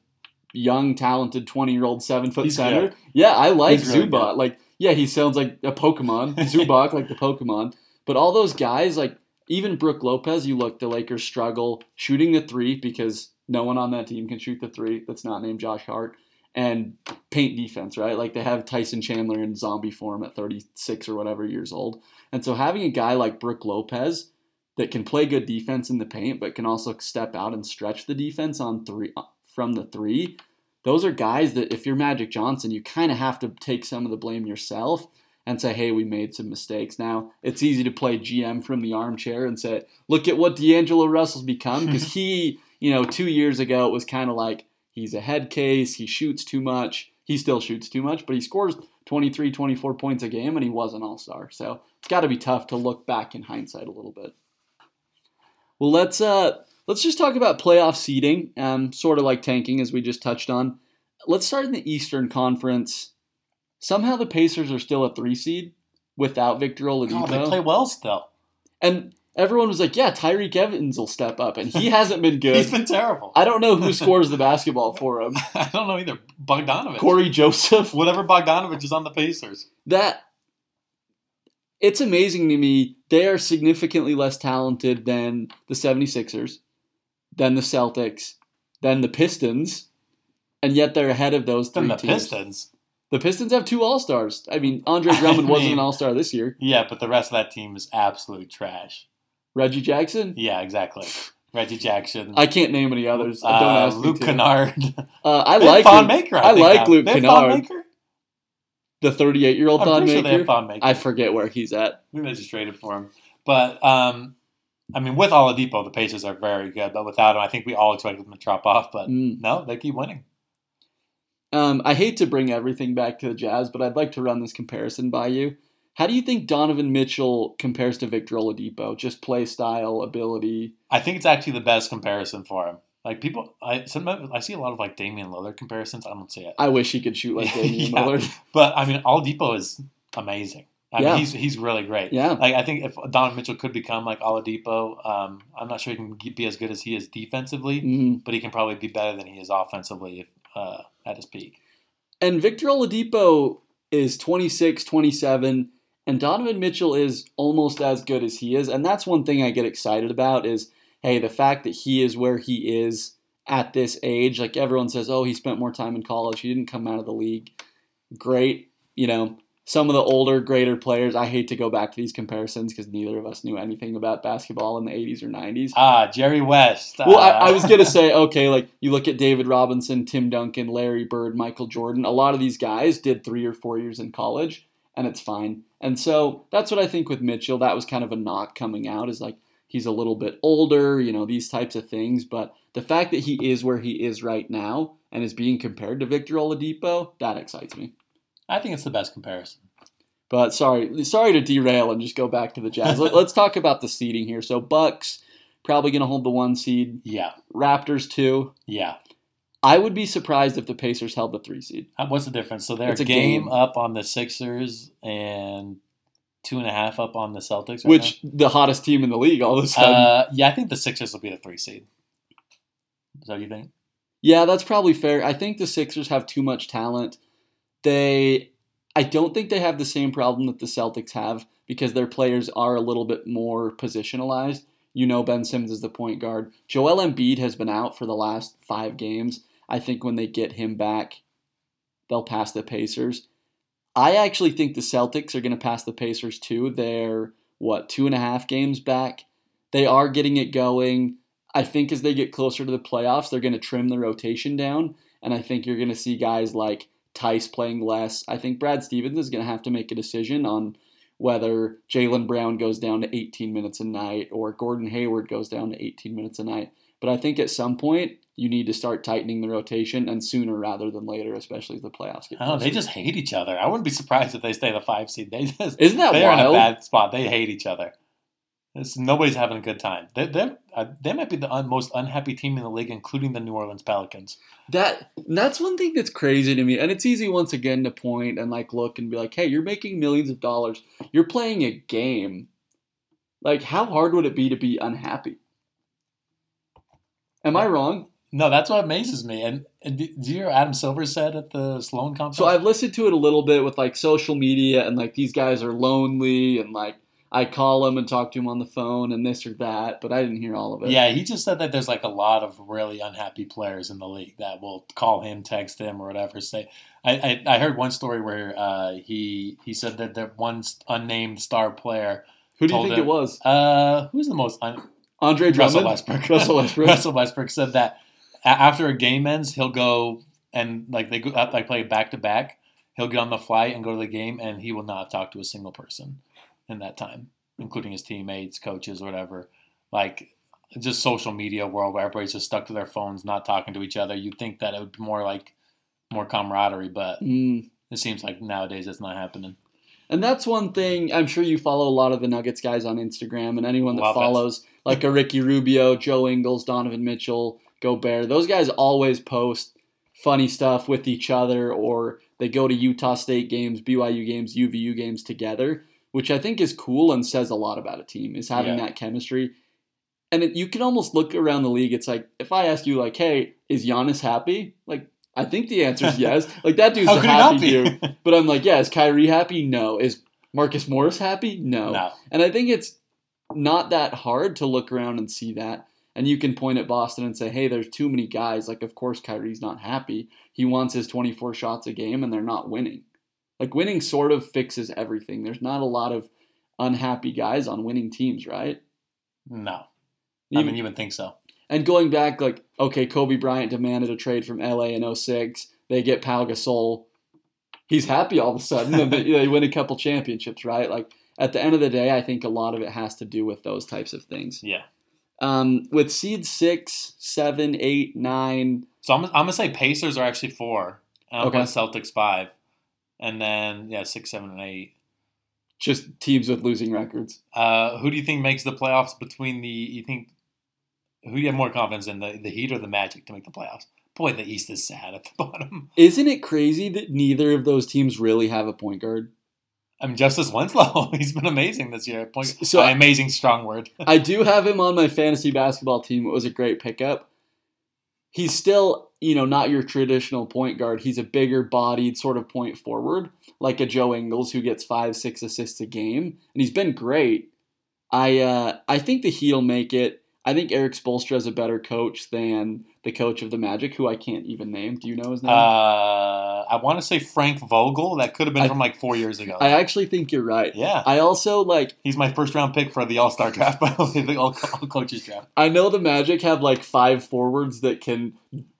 young, talented twenty-year-old seven-foot center. Good. Yeah, I like he's Zubac. Really like, yeah, he sounds like a Pokemon. Zubac, like the Pokemon. But all those guys, like even Brook Lopez, you look, the Lakers struggle shooting the three because no one on that team can shoot the three that's not named Josh Hart. And paint defense, right? Like, they have Tyson Chandler in zombie form at thirty-six or whatever years old. And so having a guy like Brook Lopez that can play good defense in the paint, but can also step out and stretch the defense on three from the three. Those are guys that if you're Magic Johnson, you kind of have to take some of the blame yourself and say, hey, we made some mistakes. Now, it's easy to play G M from the armchair and say, look at what D'Angelo Russell's become. Because he, you know, two years ago, it was kind of like he's a head case. He shoots too much. He still shoots too much, but he scores twenty-three, twenty-four points a game, and he was an all-star. So it's got to be tough to look back in hindsight a little bit. Well, let's uh, let's just talk about playoff seeding, um, sort of like tanking, as we just touched on. Let's start in the Eastern Conference. Somehow the Pacers are still a three seed without Victor Oladipo. Oh, they play well still. And everyone was like, yeah, Tyreek Evans will step up, and he hasn't been good. He's been terrible. I don't know who scores the basketball for him. I don't know either. Bogdanovich. Corey Joseph. Whatever Bogdanovich is on the Pacers. That... It's amazing to me. They are significantly less talented than the seventy-sixers, than the Celtics, than the Pistons, and yet they're ahead of those three teams. The Pistons. The Pistons have two All-Stars. I mean, Andre Drummond I mean, wasn't an All-Star this year. Yeah, but the rest of that team is absolute trash. Reggie Jackson? Yeah, exactly. Reggie Jackson. I can't name any others. Don't uh, ask Luke Kennard. Uh, I like Thon Maker. I, I like now. Luke Kennard. The thirty-eight-year-old Thon Maker? Sure Maker. I forget where he's at. Maybe they just traded for him. But um, I mean, with Oladipo, the Pacers are very good, but without him, I think we all expected them to drop off, but mm. no, they keep winning. Um, I hate to bring everything back to the Jazz, but I'd like to run this comparison by you. How do you think Donovan Mitchell compares to Victor Oladipo? Just play style, ability? I think it's actually the best comparison for him. Like, people, I sometimes I see a lot of, like, Damian Lillard comparisons. I don't see it. I wish he could shoot like Damian yeah. Lillard. But, I mean, Oladipo is amazing. I yeah. mean, he's he's really great. Yeah. Like, I think if Donovan Mitchell could become like Oladipo, um, I'm not sure he can be as good as he is defensively, mm-hmm. but he can probably be better than he is offensively uh, at his peak. And Victor Oladipo is twenty-six, twenty-seven, and Donovan Mitchell is almost as good as he is. And that's one thing I get excited about is, hey, the fact that he is where he is at this age. Like, everyone says, oh, he spent more time in college. He didn't come out of the league. Great, you know. Some of the older, greater players, I hate to go back to these comparisons because neither of us knew anything about basketball in the eighties or nineties. Ah, Jerry West. Uh. Well, I, I was going to say, okay, like you look at David Robinson, Tim Duncan, Larry Bird, Michael Jordan. A lot of these guys did three or four years in college, and it's fine. And so that's what I think with Mitchell. That was kind of a knock coming out is like he's a little bit older, you know, these types of things. But the fact that he is where he is right now and is being compared to Victor Oladipo, that excites me. I think it's the best comparison. But sorry, sorry to derail and just go back to the Jazz. Let's talk about the seeding here. So Bucks, probably going to hold the one seed. Yeah. Raptors, two. Yeah. I would be surprised if the Pacers held the three seed. What's the difference? So they're a game, game up on the Sixers and two and a half up on the Celtics. Right Which, now? The hottest team in the league all of a sudden. Uh, yeah, I think the Sixers will be the three seed. Is that what you think? Yeah, that's probably fair. I think the Sixers have too much talent. They, I don't think they have the same problem that the Celtics have because their players are a little bit more positionalized. You know, Ben Simmons is the point guard. Joel Embiid has been out for the last five games. I think when they get him back, they'll pass the Pacers. I actually think the Celtics are going to pass the Pacers too. They're, what, two and a half games back? They are getting it going. I think as they get closer to the playoffs, they're going to trim the rotation down. And I think you're going to see guys like Tice playing less. I think Brad Stevens is going to have to make a decision on whether Jaylen Brown goes down to eighteen minutes a night or Gordon Hayward goes down to eighteen minutes a night. But I think at some point you need to start tightening the rotation, and sooner rather than later, especially as the playoffs get closer. Oh, they just hate each other. I wouldn't be surprised if they stay the five seed. They just Isn't that they're wild? In a bad spot. They hate each other. It's, nobody's having a good time. They they uh, they might be the un, most unhappy team in the league, including the New Orleans Pelicans. That that's one thing that's crazy to me, and it's easy once again to point and like look and be like, "Hey, you're making millions of dollars. You're playing a game. Like, how hard would it be to be unhappy?" Am I wrong? No, that's what amazes me. And, and do you hear Adam Silver said at the Sloan Conference? So I've listened to it a little bit with like social media and like these guys are lonely and like. I call him and talk to him on the phone and this or that, but I didn't hear all of it. Yeah, he just said that there's like a lot of really unhappy players in the league that will call him, text him, or whatever. Say, I I, I heard one story where uh, he he said that that one unnamed star player. Who do you think him, it was? Uh, who's the most un- Andre Drummond? Russell Westbrook. Russell Westbrook. Russell Westbrook said that after a game ends, he'll go and like they go like play back to back. He'll get on the flight and go to the game, and he will not talk to a single person in that time, including his teammates, coaches, whatever. Like, just social media world where everybody's just stuck to their phones, not talking to each other. You'd think that it would be more like more camaraderie, but mm. it seems like nowadays it's not happening. And that's one thing. I'm sure you follow a lot of the Nuggets guys on Instagram, and anyone that Love follows it. Like a Ricky Rubio, Joe Ingles, Donovan Mitchell, Gobert, those guys always post funny stuff with each other, or they go to Utah State games, B Y U games, U V U games together, which I think is cool and says a lot about a team, is having yeah. that chemistry. And it, you can almost look around the league. It's like, if I ask you, like, hey, is Giannis happy? Like, I think the answer is yes. Like, that dude's a happy dude. But I'm like, yeah, is Kyrie happy? No. Is Marcus Morris happy? No. no. And I think it's not that hard to look around and see that. And you can point at Boston and say, hey, there's too many guys. Like, of course, Kyrie's not happy. He wants his twenty-four shots a game, and they're not winning. Like, winning sort of fixes everything. There's not a lot of unhappy guys on winning teams, right? No. I mean, you would think so. And going back, like, okay, Kobe Bryant demanded a trade from L A in oh six. They get Pau Gasol. He's happy all of a sudden. They win a couple championships, right? Like, at the end of the day, I think a lot of it has to do with those types of things. Yeah. Um, with seed six, seven, eight, nine. So I'm, I'm going to say Pacers are actually four. And I'm okay. going to Celtics five. And then, yeah, six, seven, and eight. Just teams with losing records. Uh, who do you think makes the playoffs between the – you think – who do you have more confidence in, the, the Heat or the Magic to make the playoffs? Boy, the East is sad at the bottom. Isn't it crazy that neither of those teams really have a point guard? I mean, Justice Winslow, he's been amazing this year. Point, so uh, amazing, strong word. I do have him on my fantasy basketball team. It was a great pickup. He's still, you know, not your traditional point guard. He's a bigger-bodied sort of point forward, like a Joe Ingles who gets five, six assists a game. And he's been great. I uh, I think the Heat will make it. I think Eric Spoelstra is a better coach than the coach of the Magic, who I can't even name. Do you know his name? Uh, I want to say Frank Vogel. That could have been I, from like four years ago. I actually think you're right. Yeah. I also like... He's my first round pick for the All-Star draft, by the way, the All-Coaches draft. I know the Magic have like five forwards that can...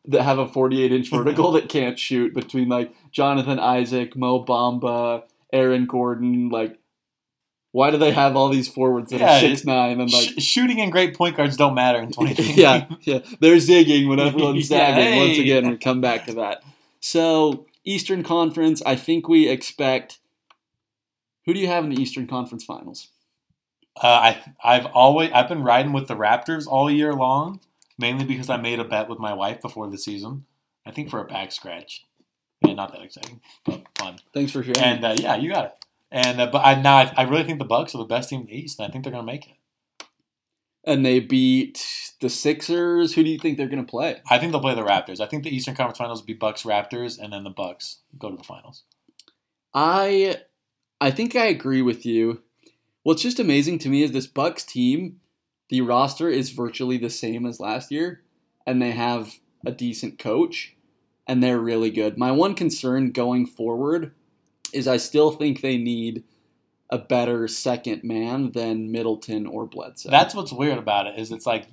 that have a forty-eight inch vertical that can't shoot, between like Jonathan Isaac, Mo Bamba, Aaron Gordon, like... Why do they have all these forwards that yeah, are six nine? And like, sh- shooting and great point guards don't matter in twenty eighteen. yeah, yeah. They're zigging when everyone's yeah, zagging. Hey. Once again, we come back to that. So, Eastern Conference, I think we expect – who do you have in the Eastern Conference Finals? Uh, I, I've always I've been riding with the Raptors all year long, mainly because I made a bet with my wife before the season, I think for a back scratch. Yeah, not that exciting, but fun. Thanks for sharing. And, uh, yeah, you got it. And uh, but I now I, I really think the Bucks are the best team in the East, and I think they're going to make it. And they beat the Sixers. Who do you think they're going to play? I think they'll play the Raptors. I think the Eastern Conference Finals will be Bucks Raptors, and then the Bucks go to the finals. I I think I agree with you. What's just amazing to me is this Bucks team. The roster is virtually the same as last year, and they have a decent coach, and they're really good. My one concern going forward is I still think they need a better second man than Middleton or Bledsoe. That's what's weird about it, is it's like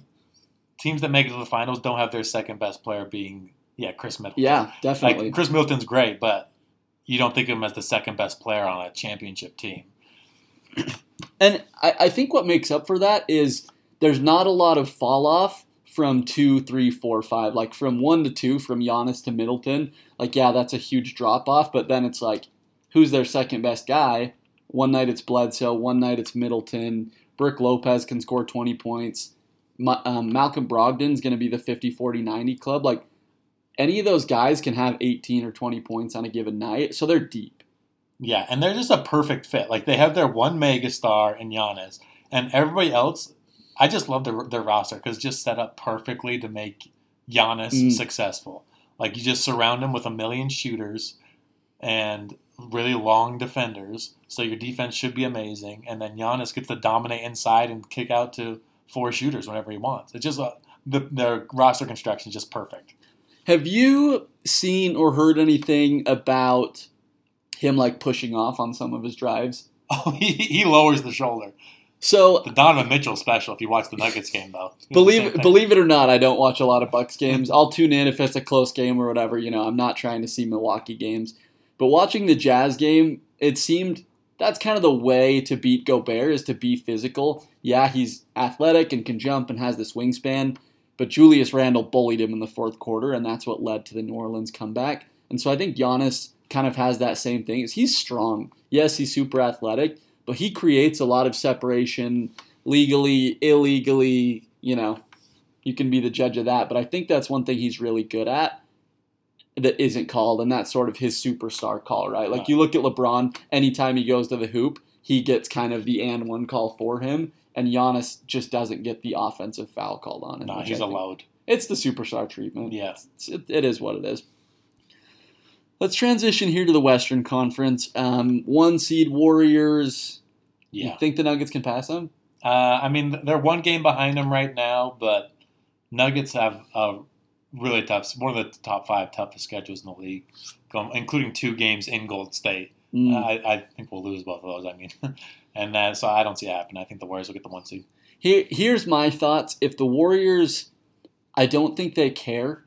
teams that make it to the finals don't have their second best player being, yeah, Khris Middleton. Yeah, definitely. Like, Khris Middleton's great, but you don't think of him as the second best player on a championship team. And I, I think what makes up for that is there's not a lot of fall-off from two, three, four, five. Like, from one to two, from Giannis to Middleton, like, yeah, that's a huge drop-off, but then it's like, who's their second best guy? One night it's Bledsoe. One night it's Middleton. Brook Lopez can score twenty points. Ma- um, Malcolm Brogdon's going to be the fifty forty ninety club. Like, any of those guys can have eighteen or twenty points on a given night. So they're deep. Yeah, and they're just a perfect fit. Like, they have their one megastar in Giannis. And everybody else, I just love their, their roster because it's just set up perfectly to make Giannis mm. successful. Like, you just surround him with a million shooters and really long defenders, so your defense should be amazing, and then Giannis gets to dominate inside and kick out to four shooters whenever he wants. It's just uh, the their roster construction is just perfect. Have you seen or heard anything about him like pushing off on some of his drives? Oh, he, he lowers the shoulder. So the Donovan Mitchell special. If you watch the Nuggets game, though, believe believe it or not, I don't watch a lot of Bucks games. I'll tune in if it's a close game or whatever. You know, I'm not trying to see Milwaukee games. But watching the Jazz game, it seemed that's kind of the way to beat Gobert, is to be physical. Yeah, he's athletic and can jump and has this wingspan, but Julius Randle bullied him in the fourth quarter, and that's what led to the New Orleans comeback. And so I think Giannis kind of has that same thing. He's strong. Yes, he's super athletic, but he creates a lot of separation legally, illegally. You know, you can be the judge of that, but I think that's one thing he's really good at that isn't called, and that's sort of his superstar call, right? Like, you look at LeBron, anytime he goes to the hoop, he gets kind of the and one call for him, and Giannis just doesn't get the offensive foul called on him. No, he's allowed. It's the superstar treatment. Yeah. It's, it, it is what it is. Let's transition here to the Western Conference. Um, one seed Warriors. Yeah. You think the Nuggets can pass them? Uh, I mean, they're one game behind them right now, but Nuggets have a really tough, one of the top five toughest schedules in the league, including two games in Golden State. Mm. Uh, I, I think we'll lose both of those, I mean. and uh, so I don't see it happening. I think the Warriors will get the one seed. Here, here's my thoughts. If the Warriors, I don't think they care.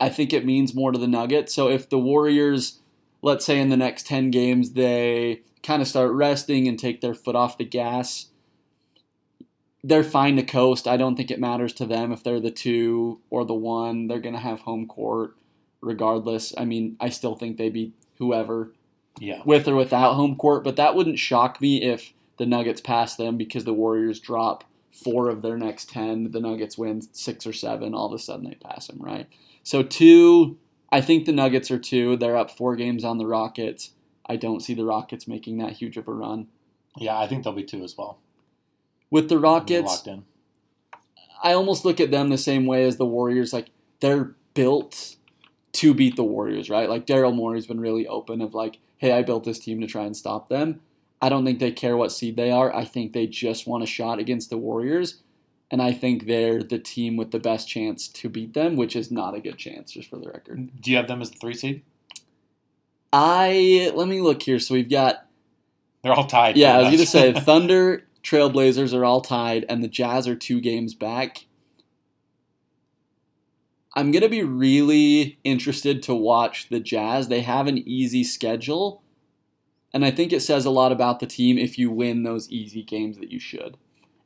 I think it means more to the Nuggets. So if the Warriors, let's say in the next ten games, they kind of start resting and take their foot off the gas, they're fine to coast. I don't think it matters to them if they're the two or the one. They're going to have home court regardless. I mean, I still think they beat whoever, yeah, with or without home court. But that wouldn't shock me if the Nuggets pass them because the Warriors drop four of their next ten. The Nuggets win six or seven. All of a sudden they pass them, right? So two, I think the Nuggets are two. They're up four games on the Rockets. I don't see the Rockets making that huge of a run. Yeah, I think they'll be two as well. With the Rockets, I almost look at them the same way as the Warriors. Like, they're built to beat the Warriors, right? Like, Daryl Morey's been really open of like, hey, I built this team to try and stop them. I don't think they care what seed they are. I think they just want a shot against the Warriors. And I think they're the team with the best chance to beat them, which is not a good chance, just for the record. Do you have them as the three seed? I, let me look here. So we've got... They're all tied. Yeah, I was going to say, Thunder... Trailblazers are all tied, and the Jazz are two games back. I'm going to be really interested to watch the Jazz. They have an easy schedule, and I think it says a lot about the team if you win those easy games that you should.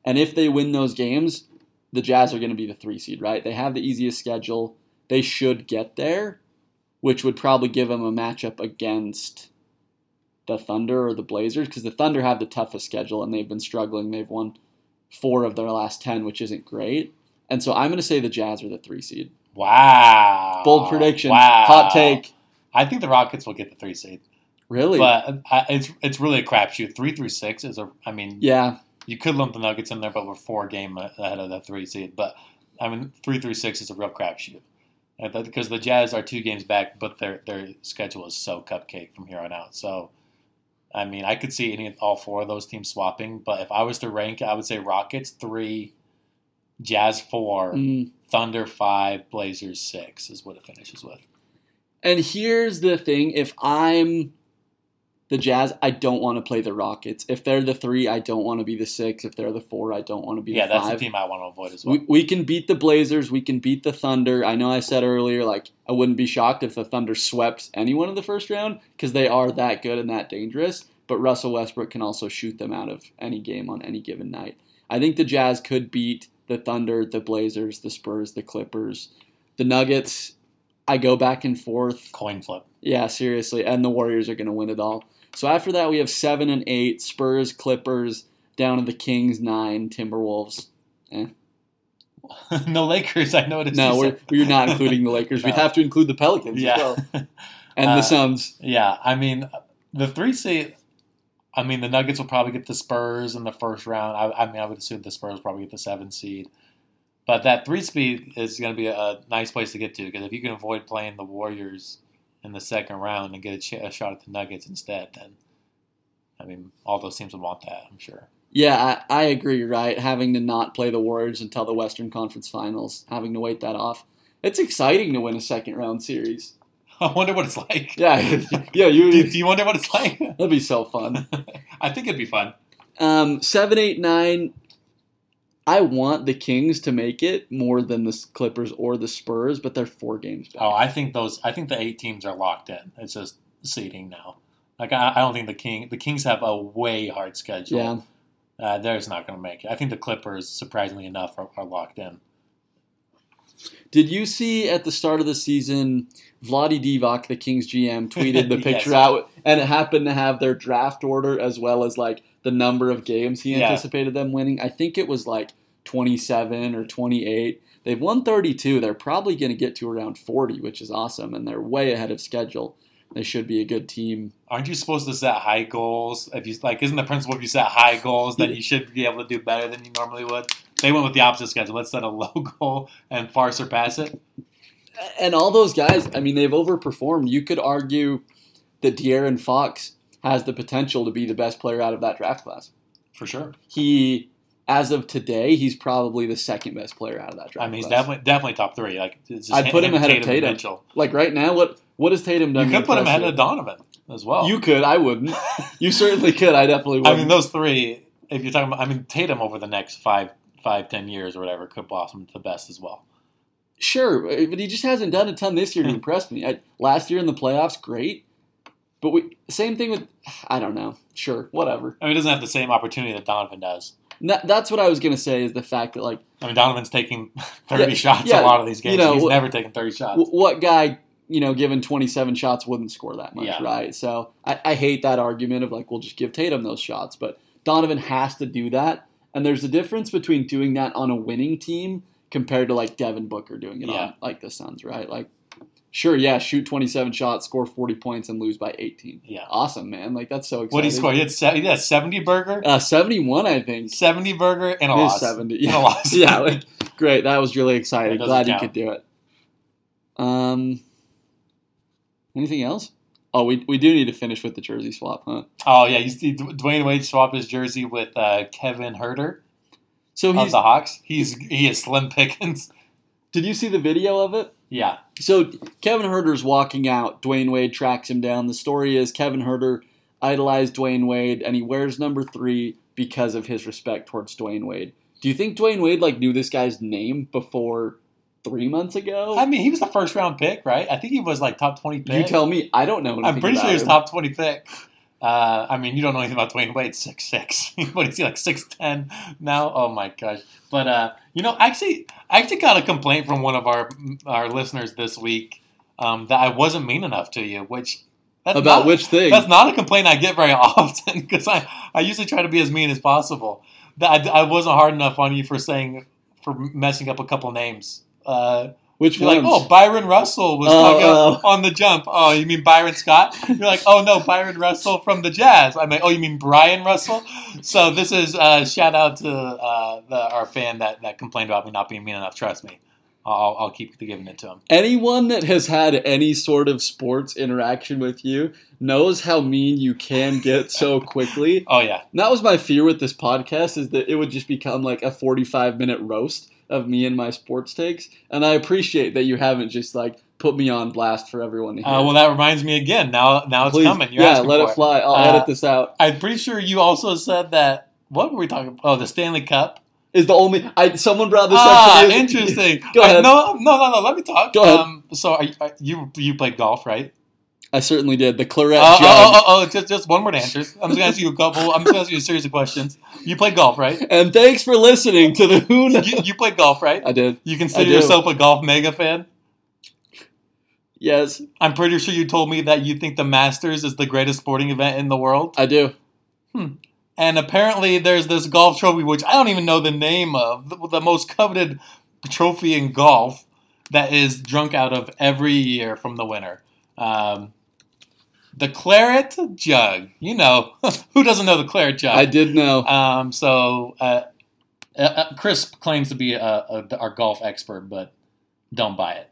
And if they win those games, the Jazz are going to be the three seed, right? They have the easiest schedule. They should get there, which would probably give them a matchup against the Thunder or the Blazers, because the Thunder have the toughest schedule and they've been struggling. They've won four of their last ten, which isn't great. And so I'm going to say the Jazz are the three seed. Wow. Bold prediction. Wow. Hot take. I think the Rockets will get the three seed. Really? But I, it's it's really a crapshoot. Three through six is a, I mean, yeah, you could lump the Nuggets in there, but we're four game ahead of the three seed. But I mean, three through six is a real crapshoot. Because the Jazz are two games back, but their their schedule is so cupcake from here on out. So, I mean, I could see any of all four of those teams swapping, but if I was to rank, I would say Rockets three, Jazz four, mm. Thunder five, Blazers six is what it finishes with. And here's the thing. If I'm the Jazz, I don't want to play the Rockets. If they're the three, I don't want to be the six. If they're the four, I don't want to be yeah, the five. Yeah, that's the team I want to avoid as well. We, we can beat the Blazers. We can beat the Thunder. I know I said earlier, like, I wouldn't be shocked if the Thunder swept anyone in the first round because they are that good and that dangerous. But Russell Westbrook can also shoot them out of any game on any given night. I think the Jazz could beat the Thunder, the Blazers, the Spurs, the Clippers, the Nuggets. I go back and forth. Coin flip. Yeah, seriously. And the Warriors are going to win it all. So after that, we have seven and eight, Spurs, Clippers, down to the Kings, nine, Timberwolves. Eh. No Lakers, I noticed. No, we're, we're not including the Lakers. No. We'd have to include the Pelicans yeah. as well. And uh, the Suns. Yeah, I mean, the three seed, I mean, the Nuggets will probably get the Spurs in the first round. I, I mean, I would assume the Spurs probably get the seven seed. But that three seed is going to be a nice place to get to, because if you can avoid playing the Warriors in the second round and get a, ch- a shot at the Nuggets instead, then, I mean, all those teams would want that, I'm sure. Yeah, I, I agree, right? Having to not play the Warriors until the Western Conference Finals, having to wait that off. It's exciting to win a second-round series. I wonder what it's like. Yeah. yeah. You, do, do you wonder what it's like? That'd be so fun. I think it'd be fun. Um, seven, eight, nine... I want the Kings to make it more than the Clippers or the Spurs, but they're four games back. Oh, I think those. I think the eight teams are locked in. It's just seeding now. Like I, I don't think the King the Kings have a way hard schedule. Yeah, uh, they're just not going to make it. I think the Clippers, surprisingly enough, are, are locked in. Did you see at the start of the season, Vlade Divac, the Kings G M, tweeted the picture yes. out, and it happened to have their draft order as well as like the number of games he yeah. anticipated them winning. I think it was like twenty-seven or twenty-eight. They've won thirty-two. They're probably going to get to around forty, which is awesome, and they're way ahead of schedule. They should be a good team. Aren't you supposed to set high goals? If you like, isn't the principle if you set high goals that you should be able to do better than you normally would? They went with the opposite schedule. Let's set a low goal and far surpass it. And all those guys, I mean, they've overperformed. You could argue that De'Aaron Fox has the potential to be the best player out of that draft class. For sure. He, as of today, he's probably the second best player out of that draft class. I mean, he's class. definitely definitely top three. Like, it's just I'd him, put him ahead Tatum of Tatum. Mitchell. Like right now, what what has Tatum done? You could put him ahead of Donovan as well. You could. I wouldn't. You certainly could. I definitely wouldn't. I mean, those three, if you're talking about, I mean, Tatum over the next five, five, ten years or whatever could blossom to the best as well. Sure, but he just hasn't done a ton this year to impress me. I, last year in the playoffs, great. But we same thing with I don't know. Sure, whatever. I mean, he doesn't have the same opportunity that Donovan does. No, that's what I was gonna say is the fact that like I mean Donovan's taking thirty yeah, shots yeah, a lot of these games. You know, he's wh- never taken thirty shots. Wh- what guy, you know, given twenty-seven shots wouldn't score that much, yeah. right? So I, I hate that argument of like we'll just give Tatum those shots, but Donovan has to do that. And there's a difference between doing that on a winning team compared to like Devin Booker doing it yeah. on like the Suns, right? Like, sure, yeah, shoot twenty-seven shots, score forty points, and lose by eighteen. Yeah, awesome, man. Like that's so exciting. What did he score? He had seventy, he had seventy burger. Uh, seventy-one, I think. Seventy burger and a Maybe loss. Seventy, yeah, and a loss. yeah, like, great. That was really exciting. Glad count. You could do it. Um, anything else? Oh, we we do need to finish with the jersey swap, huh? Oh, yeah. You see Dwayne Wade swap his jersey with uh, Kevin Herter so he's, of the Hawks. He's He is slim pickings. Did you see the video of it? Yeah. So Kevin Herter's walking out. Dwayne Wade tracks him down. The story is Kevin Herter idolized Dwayne Wade, and he wears number three because of his respect towards Dwayne Wade. Do you think Dwayne Wade like knew this guy's name before three months ago? I mean, he was the first round pick, right? I think he was like top twenty pick. You tell me. I don't know anything I'm pretty about sure he was him. Top twenty pick. Uh, I mean, you don't know anything about Dwayne Wade, six six. What is he, like six ten now? Oh, my gosh. But, uh, you know, actually, I actually got a complaint from one of our our listeners this week um, that I wasn't mean enough to you, which... That's about not, which thing? That's not a complaint I get very often because I, I usually try to be as mean as possible. I, I wasn't hard enough on you for saying, for messing up a couple names. Uh, Which You're ones? Like, oh, Byron Russell was oh, uh, on the jump. Oh, you mean Byron Scott? You're like, oh, no, Byron Russell from the Jazz. I'm like, oh, you mean Brian Russell? So this is a uh, shout out to uh, the, our fan that, that complained about me not being mean enough. Trust me. I'll, I'll keep giving it to him. Anyone that has had any sort of sports interaction with you knows how mean you can get so quickly. Oh, yeah. And that was my fear with this podcast is that it would just become like a forty-five minute roast of me and my sports takes, and I appreciate that you haven't just, like, put me on blast for everyone to hear. Uh, well, that reminds me again. Now now Please. It's coming. You're yeah, let it, it fly. I'll uh, edit this out. I'm pretty sure you also said that, what were we talking about? Oh, the Stanley Cup. Is the only, I someone brought this ah, up. Ah, interesting. Go ahead. I, no, no, no, no, let me talk. Go ahead. Um, so, are, are, you you played golf, right? I certainly did. The claret uh, jug. Oh, oh, oh, oh, just, just one word answers. I'm just going to ask you a couple. I'm just going to ask you a series of questions. You played golf, right? And thanks for listening to the Who Knows. You, you played golf, right? I did. You consider yourself a golf mega fan? Yes. I'm pretty sure you told me that you think the Masters is the greatest sporting event in the world. I do. Hmm. And apparently there's this golf trophy, which I don't even know the name of, the, the most coveted trophy in golf that is drunk out of every year from the winner. Um, the claret jug, you know, who doesn't know the claret jug? I did know. Um, so, uh, uh, Chris claims to be a, a, our golf expert, but don't buy it.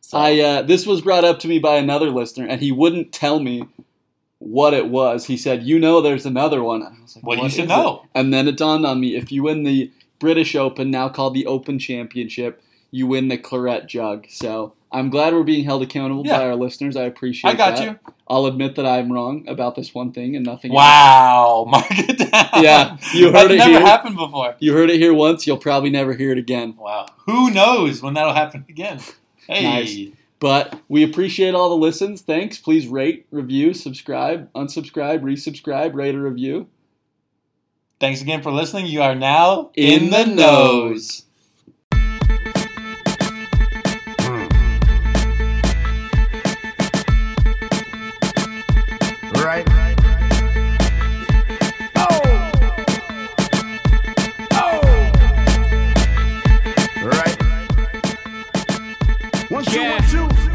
So. I, uh, this was brought up to me by another listener and he wouldn't tell me what it was. He said, you know, there's another one. And I was like, well, you should know. It? And then it dawned on me, if you win the British Open, now called the Open Championship, you win the claret jug. So I'm glad we're being held accountable yeah. by our listeners. I appreciate that. I got that. you. I'll admit that I'm wrong about this one thing and nothing wow. else. Wow. Mark it down. Yeah. You heard it here. That's never happened before. You heard it here once. You'll probably never hear it again. Wow. Who knows when that'll happen again. Hey. Nice. But we appreciate all the listens. Thanks. Please rate, review, subscribe, unsubscribe, resubscribe, rate, or review. Thanks again for listening. You are now in, in the, the nose. Right. Oh. Oh. Right. One, two, one, two.